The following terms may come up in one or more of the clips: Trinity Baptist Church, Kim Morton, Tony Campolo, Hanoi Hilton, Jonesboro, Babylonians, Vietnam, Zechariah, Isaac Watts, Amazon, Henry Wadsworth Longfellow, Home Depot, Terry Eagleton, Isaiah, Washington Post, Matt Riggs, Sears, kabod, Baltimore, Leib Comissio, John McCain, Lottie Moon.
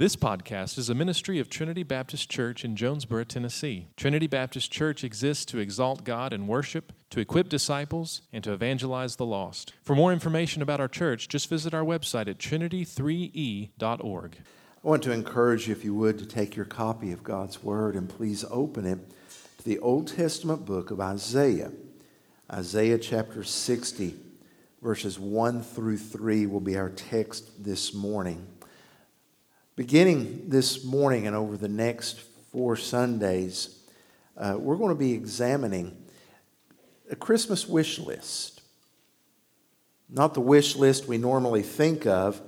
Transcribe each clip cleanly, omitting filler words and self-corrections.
This podcast is a ministry of Trinity Baptist Church in Jonesboro, Tennessee. Trinity Baptist Church exists to exalt God in worship, to equip disciples, and to evangelize the lost. For more information about our church, just visit our website at trinity3e.org. I want to encourage you, if you would, to take your copy of God's Word and please open it to the Old Testament book of Isaiah. Isaiah chapter 60, verses 1 through 3 will be our text this morning. Beginning this morning and over the next four Sundays, we're going to be examining a Christmas wish list. Not the wish list we normally think of.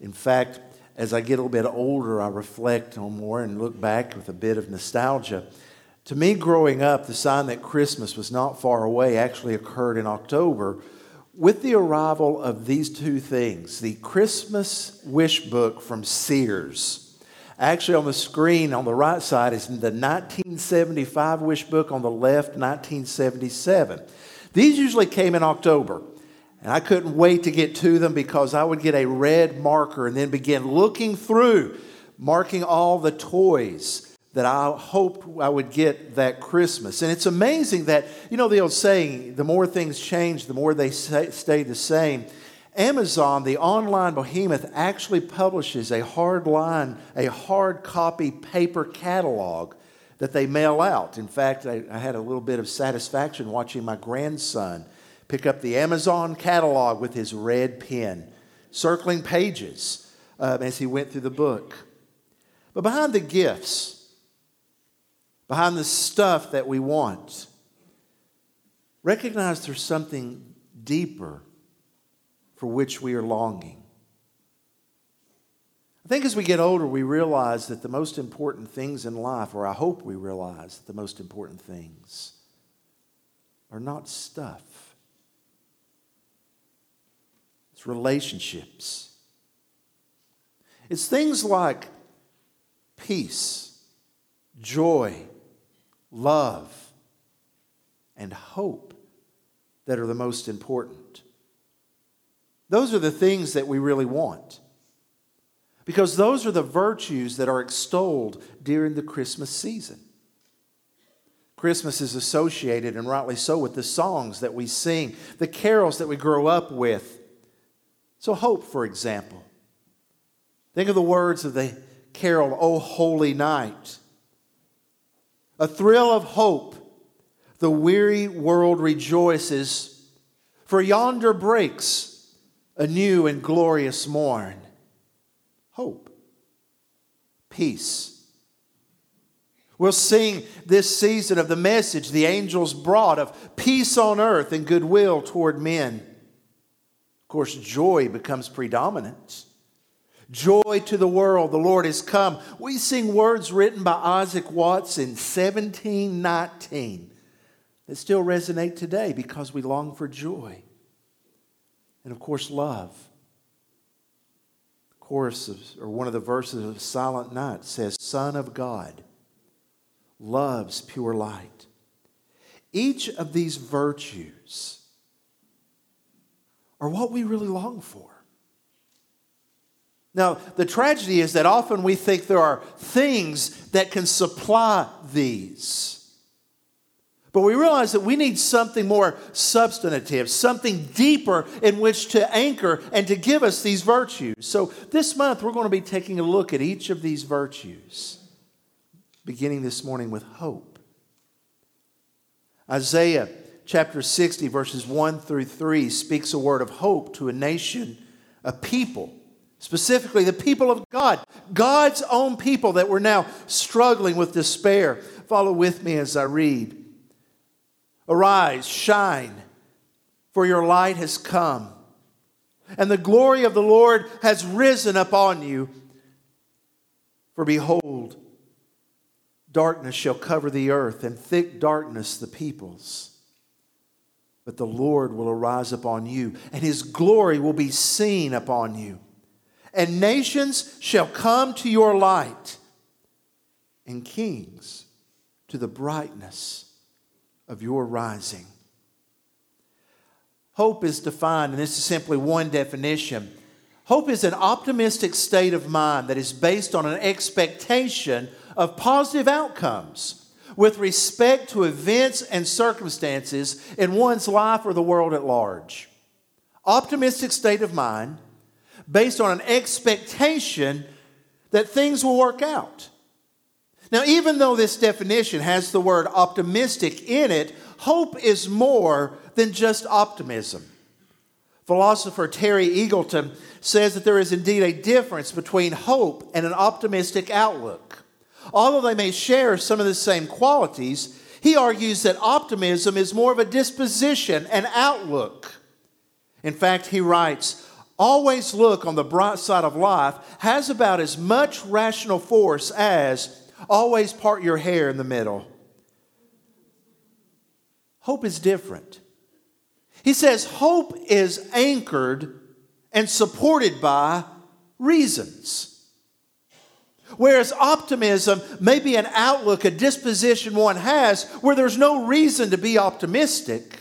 In fact, as I get a little bit older, I reflect on more and look back with a bit of nostalgia. To me, growing up, the sign that Christmas was not far away actually occurred in October with the arrival of these two things, the Christmas wish book from Sears. Actually, on the screen on the right side is the 1975 wish book, on the left, 1977. These usually came in October, and I couldn't wait to get to them because I would get a red marker and then begin looking through, marking all the toys that I hoped I would get that Christmas. And it's amazing that, you know the old saying, the more things change, the more they stay the same. Amazon, the online behemoth, actually publishes a hard copy paper catalog that they mail out. In fact, I had a little bit of satisfaction watching my grandson pick up the Amazon catalog with his red pen, circling pages as he went through the book. But behind the gifts, behind the stuff that we want, recognize there's something deeper for which we are longing. I think as we get older, we realize that the most important things in life, or I hope we realize that the most important things are not stuff. It's relationships. It's things like peace, joy, love, and hope that are the most important. Those are the things that we really want, because those are the virtues that are extolled during the Christmas season. Christmas is associated, and rightly so, with the songs that we sing, the carols that we grow up with. So hope, for example. Think of the words of the carol, O Holy Night. A thrill of hope, the weary world rejoices, for yonder breaks a new and glorious morn. Hope, peace. We'll sing this season of the message the angels brought of peace on earth and goodwill toward men. Of course, joy becomes predominant. Joy to the world, the Lord is come. We sing words written by Isaac Watts in 1719 that still resonate today because we long for joy. And of course, love. The chorus or one of the verses of Silent Night says, Son of God, love's pure light. Each of these virtues are what we really long for. Now, the tragedy is that often we think there are things that can supply these. But we realize that we need something more substantive, something deeper in which to anchor and to give us these virtues. So this month, we're going to be taking a look at each of these virtues, beginning this morning with hope. Isaiah chapter 60, verses 1 through 3, speaks a word of hope to a nation, a people. Specifically, the people of God, God's own people that were now struggling with despair. Follow with me as I read. Arise, shine, for your light has come, and the glory of the Lord has risen upon you. For behold, darkness shall cover the earth, and thick darkness the peoples. But the Lord will arise upon you, and his glory will be seen upon you. And nations shall come to your light, and kings to the brightness of your rising. Hope is defined, and this is simply one definition. Hope is an optimistic state of mind that is based on an expectation of positive outcomes with respect to events and circumstances in one's life or the world at large. Optimistic state of mind based on an expectation that things will work out. Now, even though this definition has the word optimistic in it, hope is more than just optimism. Philosopher Terry Eagleton says that there is indeed a difference between hope and an optimistic outlook. Although they may share some of the same qualities, he argues that optimism is more of a disposition and outlook. In fact, he writes, "Always look on the bright side of life has about as much rational force as always part your hair in the middle." Hope is different. He says hope is anchored and supported by reasons. Whereas optimism may be an outlook, a disposition one has where there's no reason to be optimistic.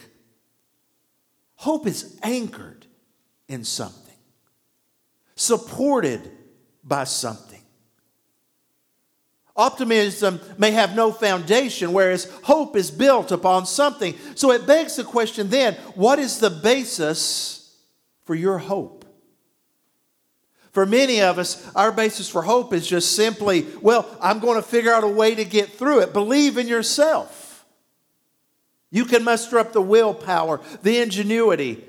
Hope is anchored in something, supported by something. Optimism may have no foundation, whereas hope is built upon something. So it begs the question then, what is the basis for your hope? For many of us, our basis for hope is just simply, well, I'm going to figure out a way to get through it. Believe in yourself. You can muster up the willpower, the ingenuity.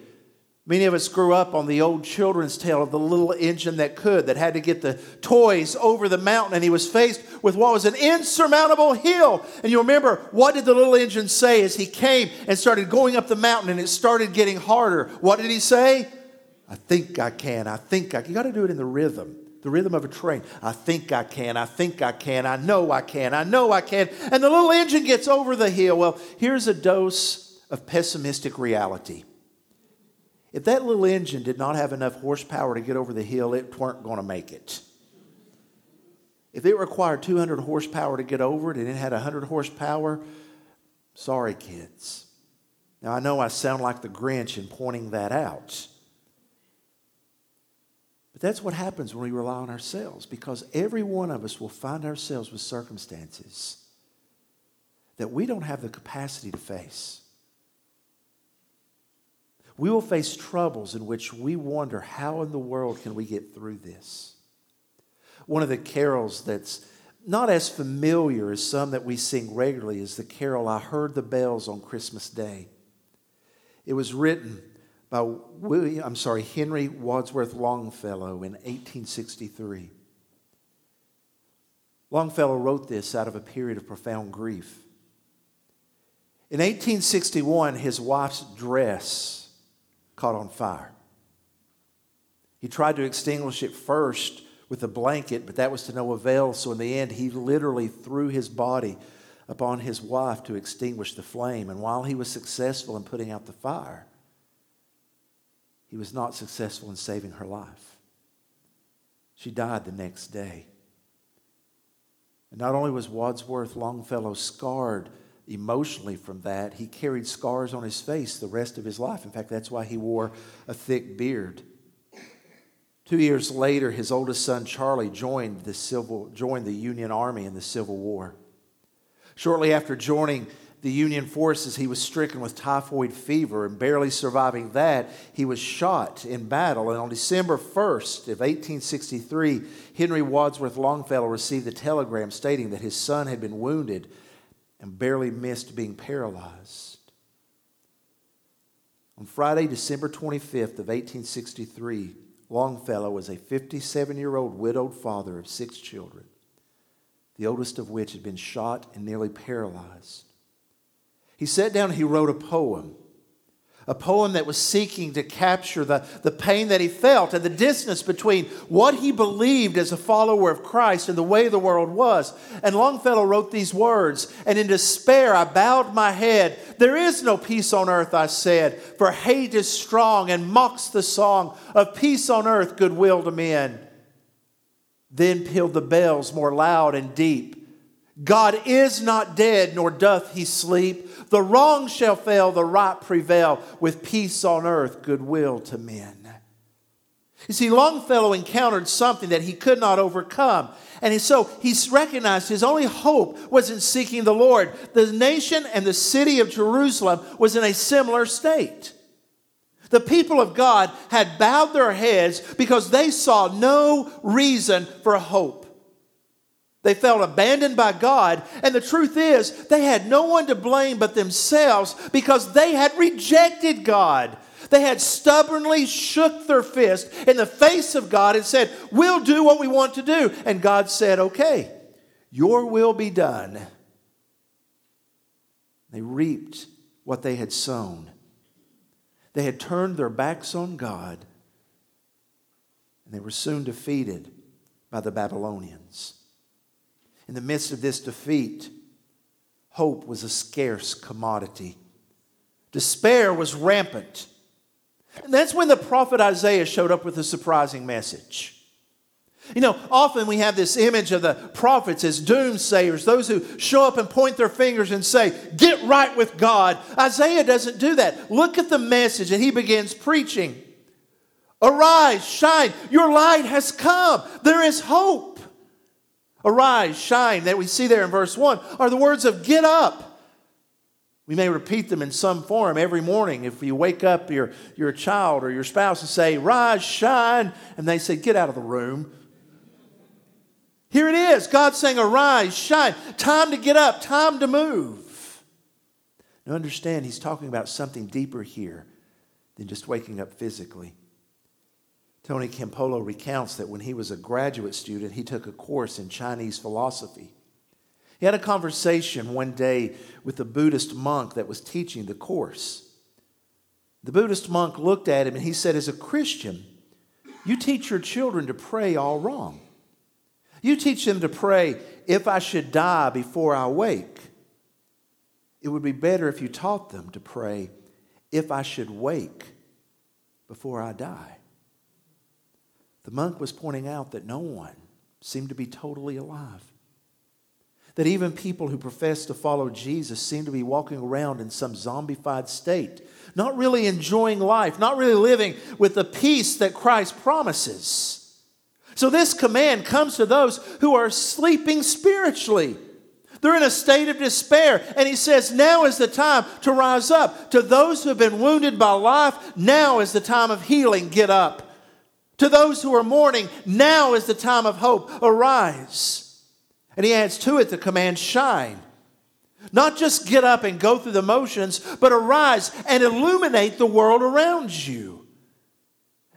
Many of us grew up on the old children's tale of the little engine that could, that had to get the toys over the mountain, and he was faced with what was an insurmountable hill. And you remember, what did the little engine say as he came and started going up the mountain and it started getting harder? What did he say? I think I can, I think I can. You got to do it in the rhythm of a train. I think I can, I think I can, I know I can, I know I can. And the little engine gets over the hill. Well, here's a dose of pessimistic reality. If that little engine did not have enough horsepower to get over the hill, it weren't going to make it. If it required 200 horsepower to get over it and it had 100 horsepower, sorry, kids. Now, I know I sound like the Grinch in pointing that out. But that's what happens when we rely on ourselves, because every one of us will find ourselves with circumstances that we don't have the capacity to face. We will face troubles in which we wonder, how in the world can we get through this? One of the carols that's not as familiar as some that we sing regularly is the carol, "I Heard the Bells on Christmas Day." It was written by Henry Wadsworth Longfellow in 1863. Longfellow wrote this out of a period of profound grief. In 1861, his wife's dress caught on fire. He tried to extinguish it first with a blanket, but that was to no avail. So in the end, he literally threw his body upon his wife to extinguish the flame. And while he was successful in putting out the fire, he was not successful in saving her life. She died the next day. And not only was Wadsworth Longfellow scarred emotionally from that, he carried scars on his face the rest of his life. In fact, that's why he wore a thick beard. 2 years later, his oldest son, Charlie, joined the Union Army in the Civil War. Shortly after joining the Union forces, he was stricken with typhoid fever, and barely surviving that, he was shot in battle. And on December 1st of 1863, Henry Wadsworth Longfellow received a telegram stating that his son had been wounded and barely missed being paralyzed. On Friday, December 25th of 1863, Longfellow was a 57-year-old widowed father of 6 children, the oldest of which had been shot and nearly paralyzed. He sat down and he wrote a poem that was seeking to capture the pain that he felt and the distance between what he believed as a follower of Christ and the way the world was. And Longfellow wrote these words, "And in despair I bowed my head. There is no peace on earth, I said, for hate is strong and mocks the song of peace on earth, goodwill to men." Then pealed the bells more loud and deep. God is not dead, nor doth he sleep. The wrong shall fail, the right prevail, with peace on earth, goodwill to men. You see, Longfellow encountered something that he could not overcome. And so he recognized his only hope was in seeking the Lord. The nation and the city of Jerusalem was in a similar state. The people of God had bowed their heads because they saw no reason for hope. They felt abandoned by God, and the truth is they had no one to blame but themselves because they had rejected God. They had stubbornly shook their fist in the face of God and said, "We'll do what we want to do." And God said, "Okay, your will be done." They reaped what they had sown. They had turned their backs on God, and they were soon defeated by the Babylonians. In the midst of this defeat, hope was a scarce commodity. Despair was rampant. And that's when the prophet Isaiah showed up with a surprising message. You know, often we have this image of the prophets as doomsayers, those who show up and point their fingers and say, "Get right with God." Isaiah doesn't do that. Look at the message that he begins preaching. "Arise, shine, your light has come. There is hope." Arise, shine, that we see there in verse 1, are the words of get up. We may repeat them in some form every morning. If you wake up your child or your spouse and say, "Rise, shine," and they say, "Get out of the room." Here it is. God's saying, arise, shine. Time to get up. Time to move. Now understand, he's talking about something deeper here than just waking up physically. Tony Campolo recounts that when he was a graduate student, he took a course in Chinese philosophy. He had a conversation one day with a Buddhist monk that was teaching the course. The Buddhist monk looked at him and he said, "As a Christian, you teach your children to pray all wrong. You teach them to pray, 'If I should die before I wake.' It would be better if you taught them to pray, 'If I should wake before I die.'" The monk was pointing out that no one seemed to be totally alive. That even people who profess to follow Jesus seem to be walking around in some zombified state, not really enjoying life, not really living with the peace that Christ promises. So this command comes to those who are sleeping spiritually. They're in a state of despair. And he says, now is the time to rise up. To those who have been wounded by life, now is the time of healing. Get up. To those who are mourning, now is the time of hope. Arise. And he adds to it the command, shine. Not just get up and go through the motions, but arise and illuminate the world around you.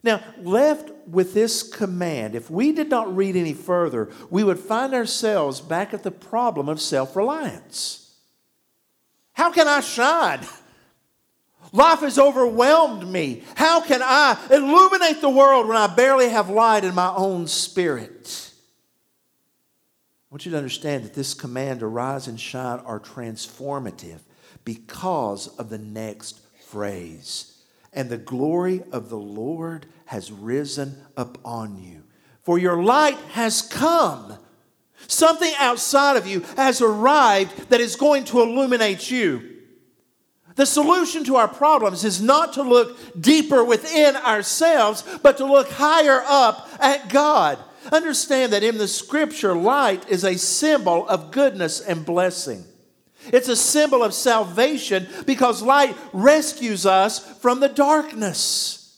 Now, left with this command, if we did not read any further, we would find ourselves back at the problem of self-reliance. How can I shine? Life has overwhelmed me. How can I illuminate the world when I barely have light in my own spirit? I want you to understand that this command, arise and shine, are transformative because of the next phrase. "And the glory of the Lord has risen upon you. For your light has come." Something outside of you has arrived that is going to illuminate you. The solution to our problems is not to look deeper within ourselves, but to look higher up at God. Understand that in the Scripture, light is a symbol of goodness and blessing. It's a symbol of salvation because light rescues us from the darkness.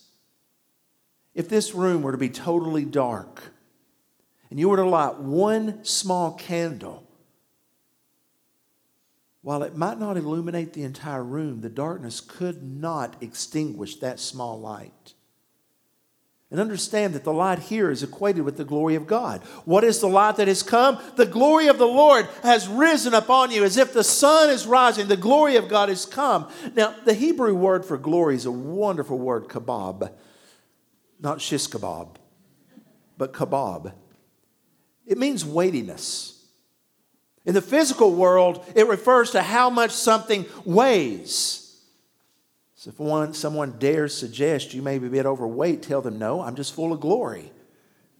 If this room were to be totally dark and you were to light one small candle, while it might not illuminate the entire room, the darkness could not extinguish that small light. And understand that the light here is equated with the glory of God. What is the light that has come? The glory of the Lord has risen upon you. As if the sun is rising, the glory of God has come. Now, the Hebrew word for glory is a wonderful word, kabod. Not shish kebab, but kabod. It means weightiness. In the physical world, it refers to how much something weighs. So if someone dares suggest you may be a bit overweight, tell them, "No, I'm just full of glory."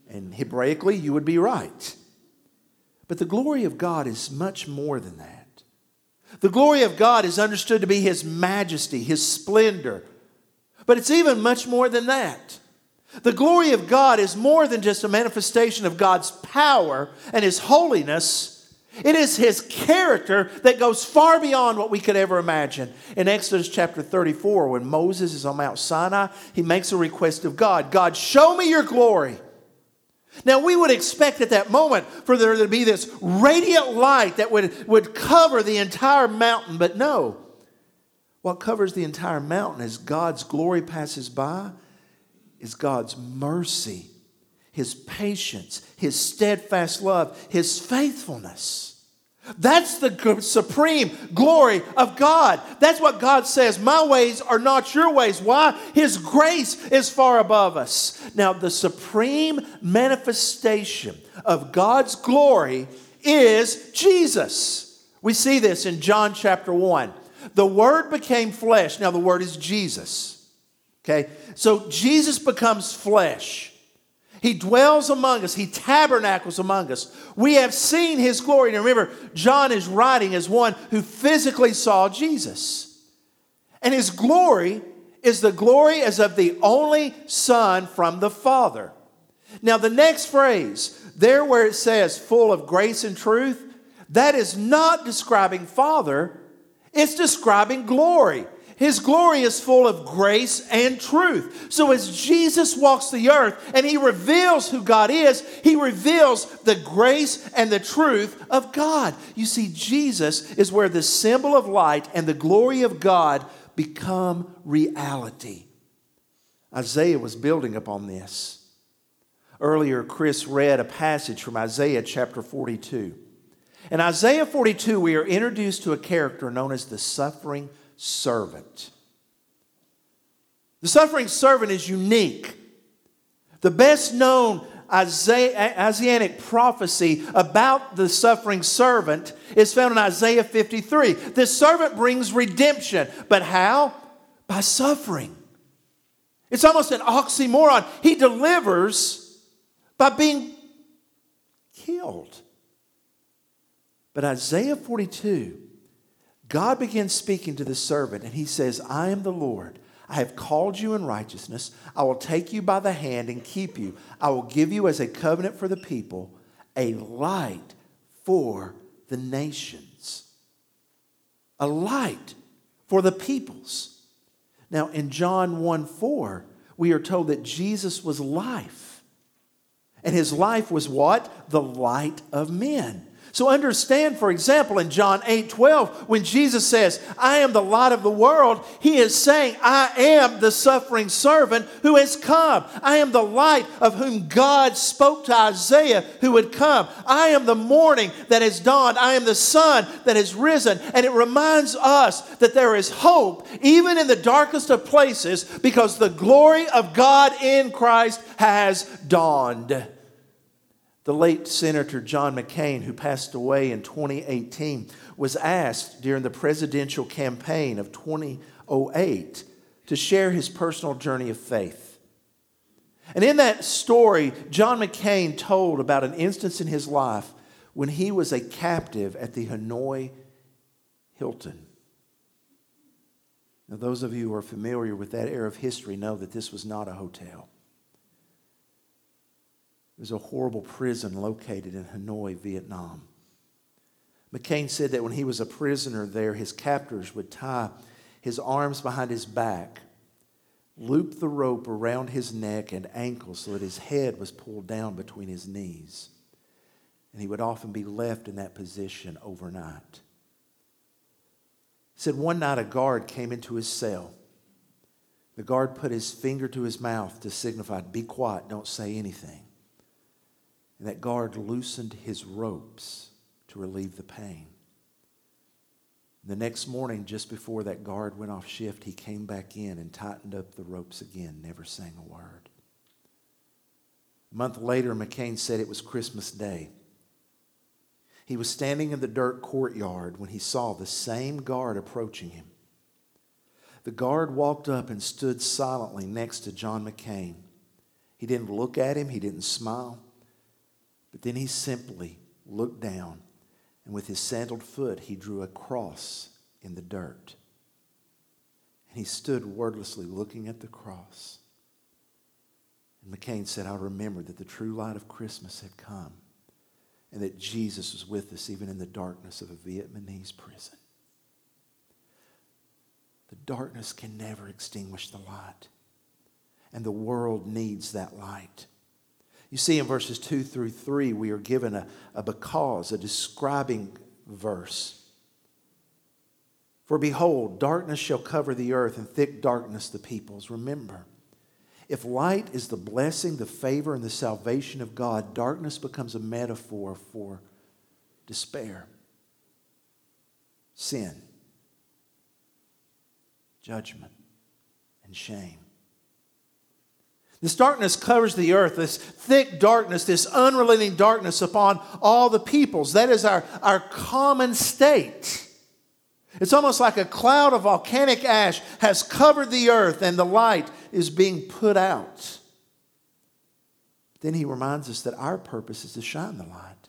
And Hebraically, you would be right. But the glory of God is much more than that. The glory of God is understood to be His majesty, His splendor. But it's even much more than that. The glory of God is more than just a manifestation of God's power and His holiness. It is His character that goes far beyond what we could ever imagine. In Exodus chapter 34, when Moses is on Mount Sinai, he makes a request of God. God, show me your glory. Now, we would expect at that moment for there to be this radiant light that would cover the entire mountain. But no. What covers the entire mountain as God's glory passes by is God's mercy, His patience, His steadfast love, His faithfulness. That's the supreme glory of God. That's what God says. My ways are not your ways. Why? His grace is far above us. Now, the supreme manifestation of God's glory is Jesus. We see this in John chapter 1. The Word became flesh. Now, the Word is Jesus. Okay? So, Jesus becomes flesh. He dwells among us. He tabernacles among us. We have seen His glory. And remember, John is writing as one who physically saw Jesus. And His glory is the glory as of the only Son from the Father. Now, the next phrase, there where it says full of grace and truth, that is not describing Father. It's describing glory. His glory is full of grace and truth. So as Jesus walks the earth and He reveals who God is, He reveals the grace and the truth of God. You see, Jesus is where the symbol of light and the glory of God become reality. Isaiah was building upon this. Earlier, Chris read a passage from Isaiah chapter 42. In Isaiah 42, we are introduced to a character known as the suffering servant. The suffering servant is unique. The best known Isaianic prophecy about the suffering servant is found in Isaiah 53. This servant brings redemption, but how? By suffering. It's almost an oxymoron. He delivers by being killed. But Isaiah 42, God begins speaking to the servant, and He says, I am the Lord. I have called you in righteousness. I will take you by the hand and keep you. I will give you as a covenant for the people, a light for the nations. A light for the peoples. Now, in John 1:4, we are told that Jesus was life. And His life was what? The light of men. So understand, for example, in John 8:12, when Jesus says, I am the light of the world, He is saying, I am the suffering servant who has come. I am the light of whom God spoke to Isaiah who would come. I am the morning that has dawned. I am the sun that has risen. And it reminds us that there is hope even in the darkest of places because the glory of God in Christ has dawned. The late Senator John McCain, who passed away in 2018, was asked during the presidential campaign of 2008 to share his personal journey of faith. And in that story, John McCain told about an instance in his life when he was a captive at the Hanoi Hilton. Now, those of you who are familiar with that era of history know that this was not a hotel. It was a horrible prison located in Hanoi, Vietnam. McCain said that when he was a prisoner there, his captors would tie his arms behind his back, loop the rope around his neck and ankles so that his head was pulled down between his knees. And he would often be left in that position overnight. He said one night a guard came into his cell. The guard put his finger to his mouth to signify, be quiet, don't say anything. And that guard loosened his ropes to relieve the pain. The next morning, just before that guard went off shift, he came back in and tightened up the ropes again, never saying a word. A month later, McCain said it was Christmas Day. He was standing in the dirt courtyard when he saw the same guard approaching him. The guard walked up and stood silently next to John McCain. He didn't look at him. He didn't smile. But then he simply looked down, and with his sandaled foot, he drew a cross in the dirt. And he stood wordlessly looking at the cross. And McCain said, I remembered that the true light of Christmas had come and that Jesus was with us even in the darkness of a Vietnamese prison. The darkness can never extinguish the light. And the world needs that light. You see, in verses 2-3, we are given a because, a describing verse. For behold, darkness shall cover the earth, and thick darkness the peoples. Remember, if light is the blessing, the favor, and the salvation of God, darkness becomes a metaphor for despair, sin, judgment, and shame. This darkness covers the earth, this thick darkness, this unrelenting darkness upon all the peoples. That is our common state. It's almost like a cloud of volcanic ash has covered the earth and the light is being put out. Then he reminds us that our purpose is to shine the light.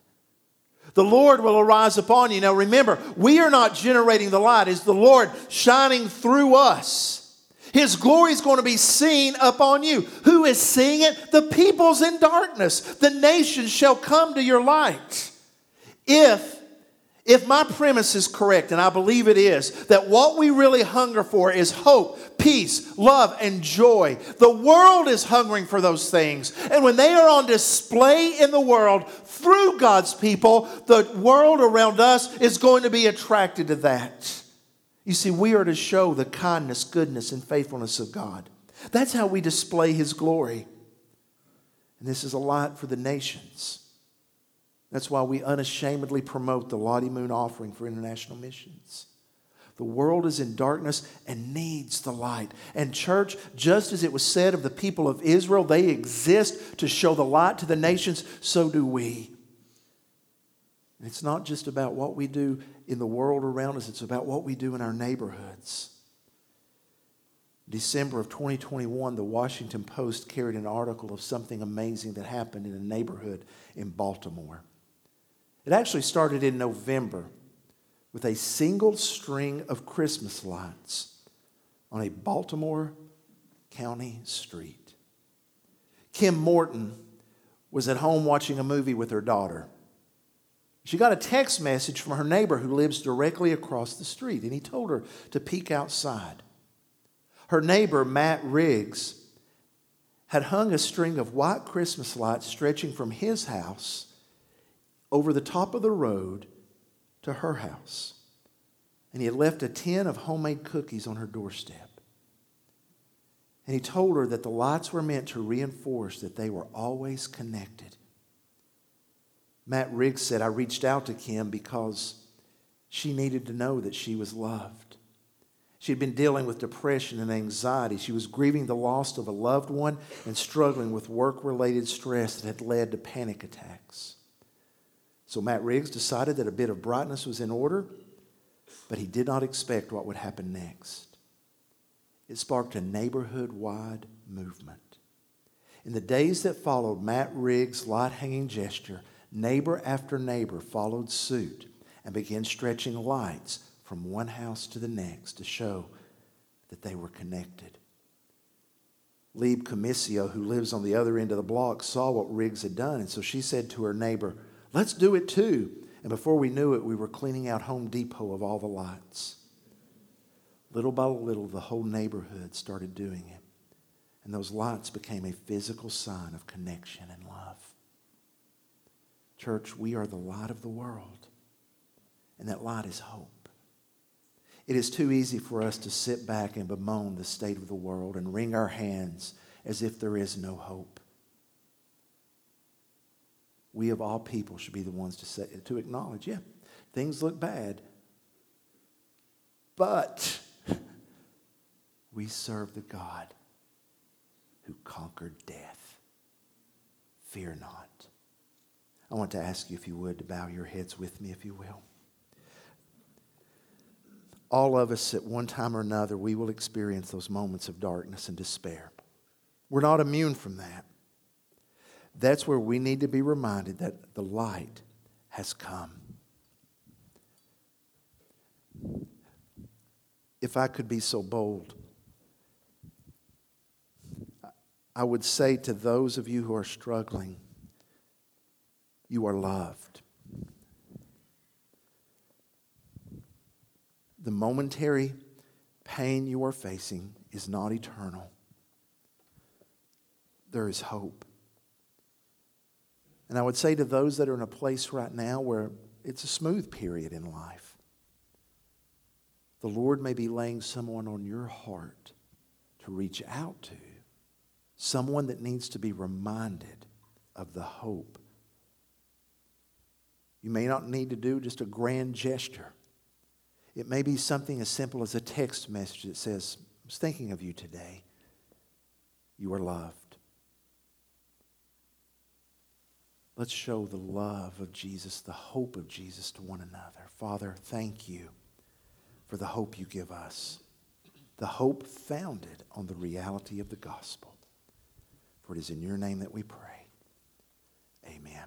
The Lord will arise upon you. Now remember, we are not generating the light. It's the Lord shining through us. His glory is going to be seen upon you. Who is seeing it? The peoples in darkness. The nations shall come to your light. If my premise is correct, and I believe it is, that what we really hunger for is hope, peace, love, and joy. The world is hungering for those things. And when they are on display in the world through God's people, the world around us is going to be attracted to that. You see, we are to show the kindness, goodness, and faithfulness of God. That's how we display His glory. And this is a light for the nations. That's why we unashamedly promote the Lottie Moon offering for international missions. The world is in darkness and needs the light. And church, just as it was said of the people of Israel, they exist to show the light to the nations, so do we. And it's not just about what we do in the world around us. It's about what we do in our neighborhoods. December of 2021, the Washington Post carried an article of something amazing that happened in a neighborhood in Baltimore. It actually started in November with a single string of Christmas lights on a Baltimore County street. Kim Morton was at home watching a movie with her daughter. She got a text message from her neighbor who lives directly across the street, and he told her to peek outside. Her neighbor, Matt Riggs, had hung a string of white Christmas lights stretching from his house over the top of the road to her house. And he had left a tin of homemade cookies on her doorstep. And he told her that the lights were meant to reinforce that they were always connected. Matt Riggs said, I reached out to Kim because she needed to know that she was loved. She had been dealing with depression and anxiety. She was grieving the loss of a loved one and struggling with work-related stress that had led to panic attacks. So Matt Riggs decided that a bit of brightness was in order, but he did not expect what would happen next. It sparked a neighborhood-wide movement. In the days that followed Matt Riggs' light-hanging gesture, neighbor after neighbor followed suit and began stretching lights from one house to the next to show that they were connected. Leib Comissio, who lives on the other end of the block, saw what Riggs had done, and so she said to her neighbor, let's do it too. And before we knew it, we were cleaning out Home Depot of all the lights. Little by little, the whole neighborhood started doing it, and those lights became a physical sign of connection and love. Church, we are the light of the world, and that light is hope. It is too easy for us to sit back and bemoan the state of the world and wring our hands as if there is no hope. We of all people should be the ones to acknowledge, yeah, things look bad, but we serve the God who conquered death. Fear not. I want to ask you, if you would, to bow your heads with me, if you will. All of us at one time or another, we will experience those moments of darkness and despair. We're not immune from that. That's where we need to be reminded that the light has come. If I could be so bold, I would say to those of you who are struggling, you are loved. The momentary pain you are facing is not eternal. There is hope. And I would say to those that are in a place right now where it's a smooth period in life, the Lord may be laying someone on your heart to reach out to, someone that needs to be reminded of the hope. You may not need to do just a grand gesture. It may be something as simple as a text message that says, I was thinking of you today. You are loved. Let's show the love of Jesus, the hope of Jesus to one another. Father, thank you for the hope you give us, the hope founded on the reality of the gospel. For it is in your name that we pray. Amen.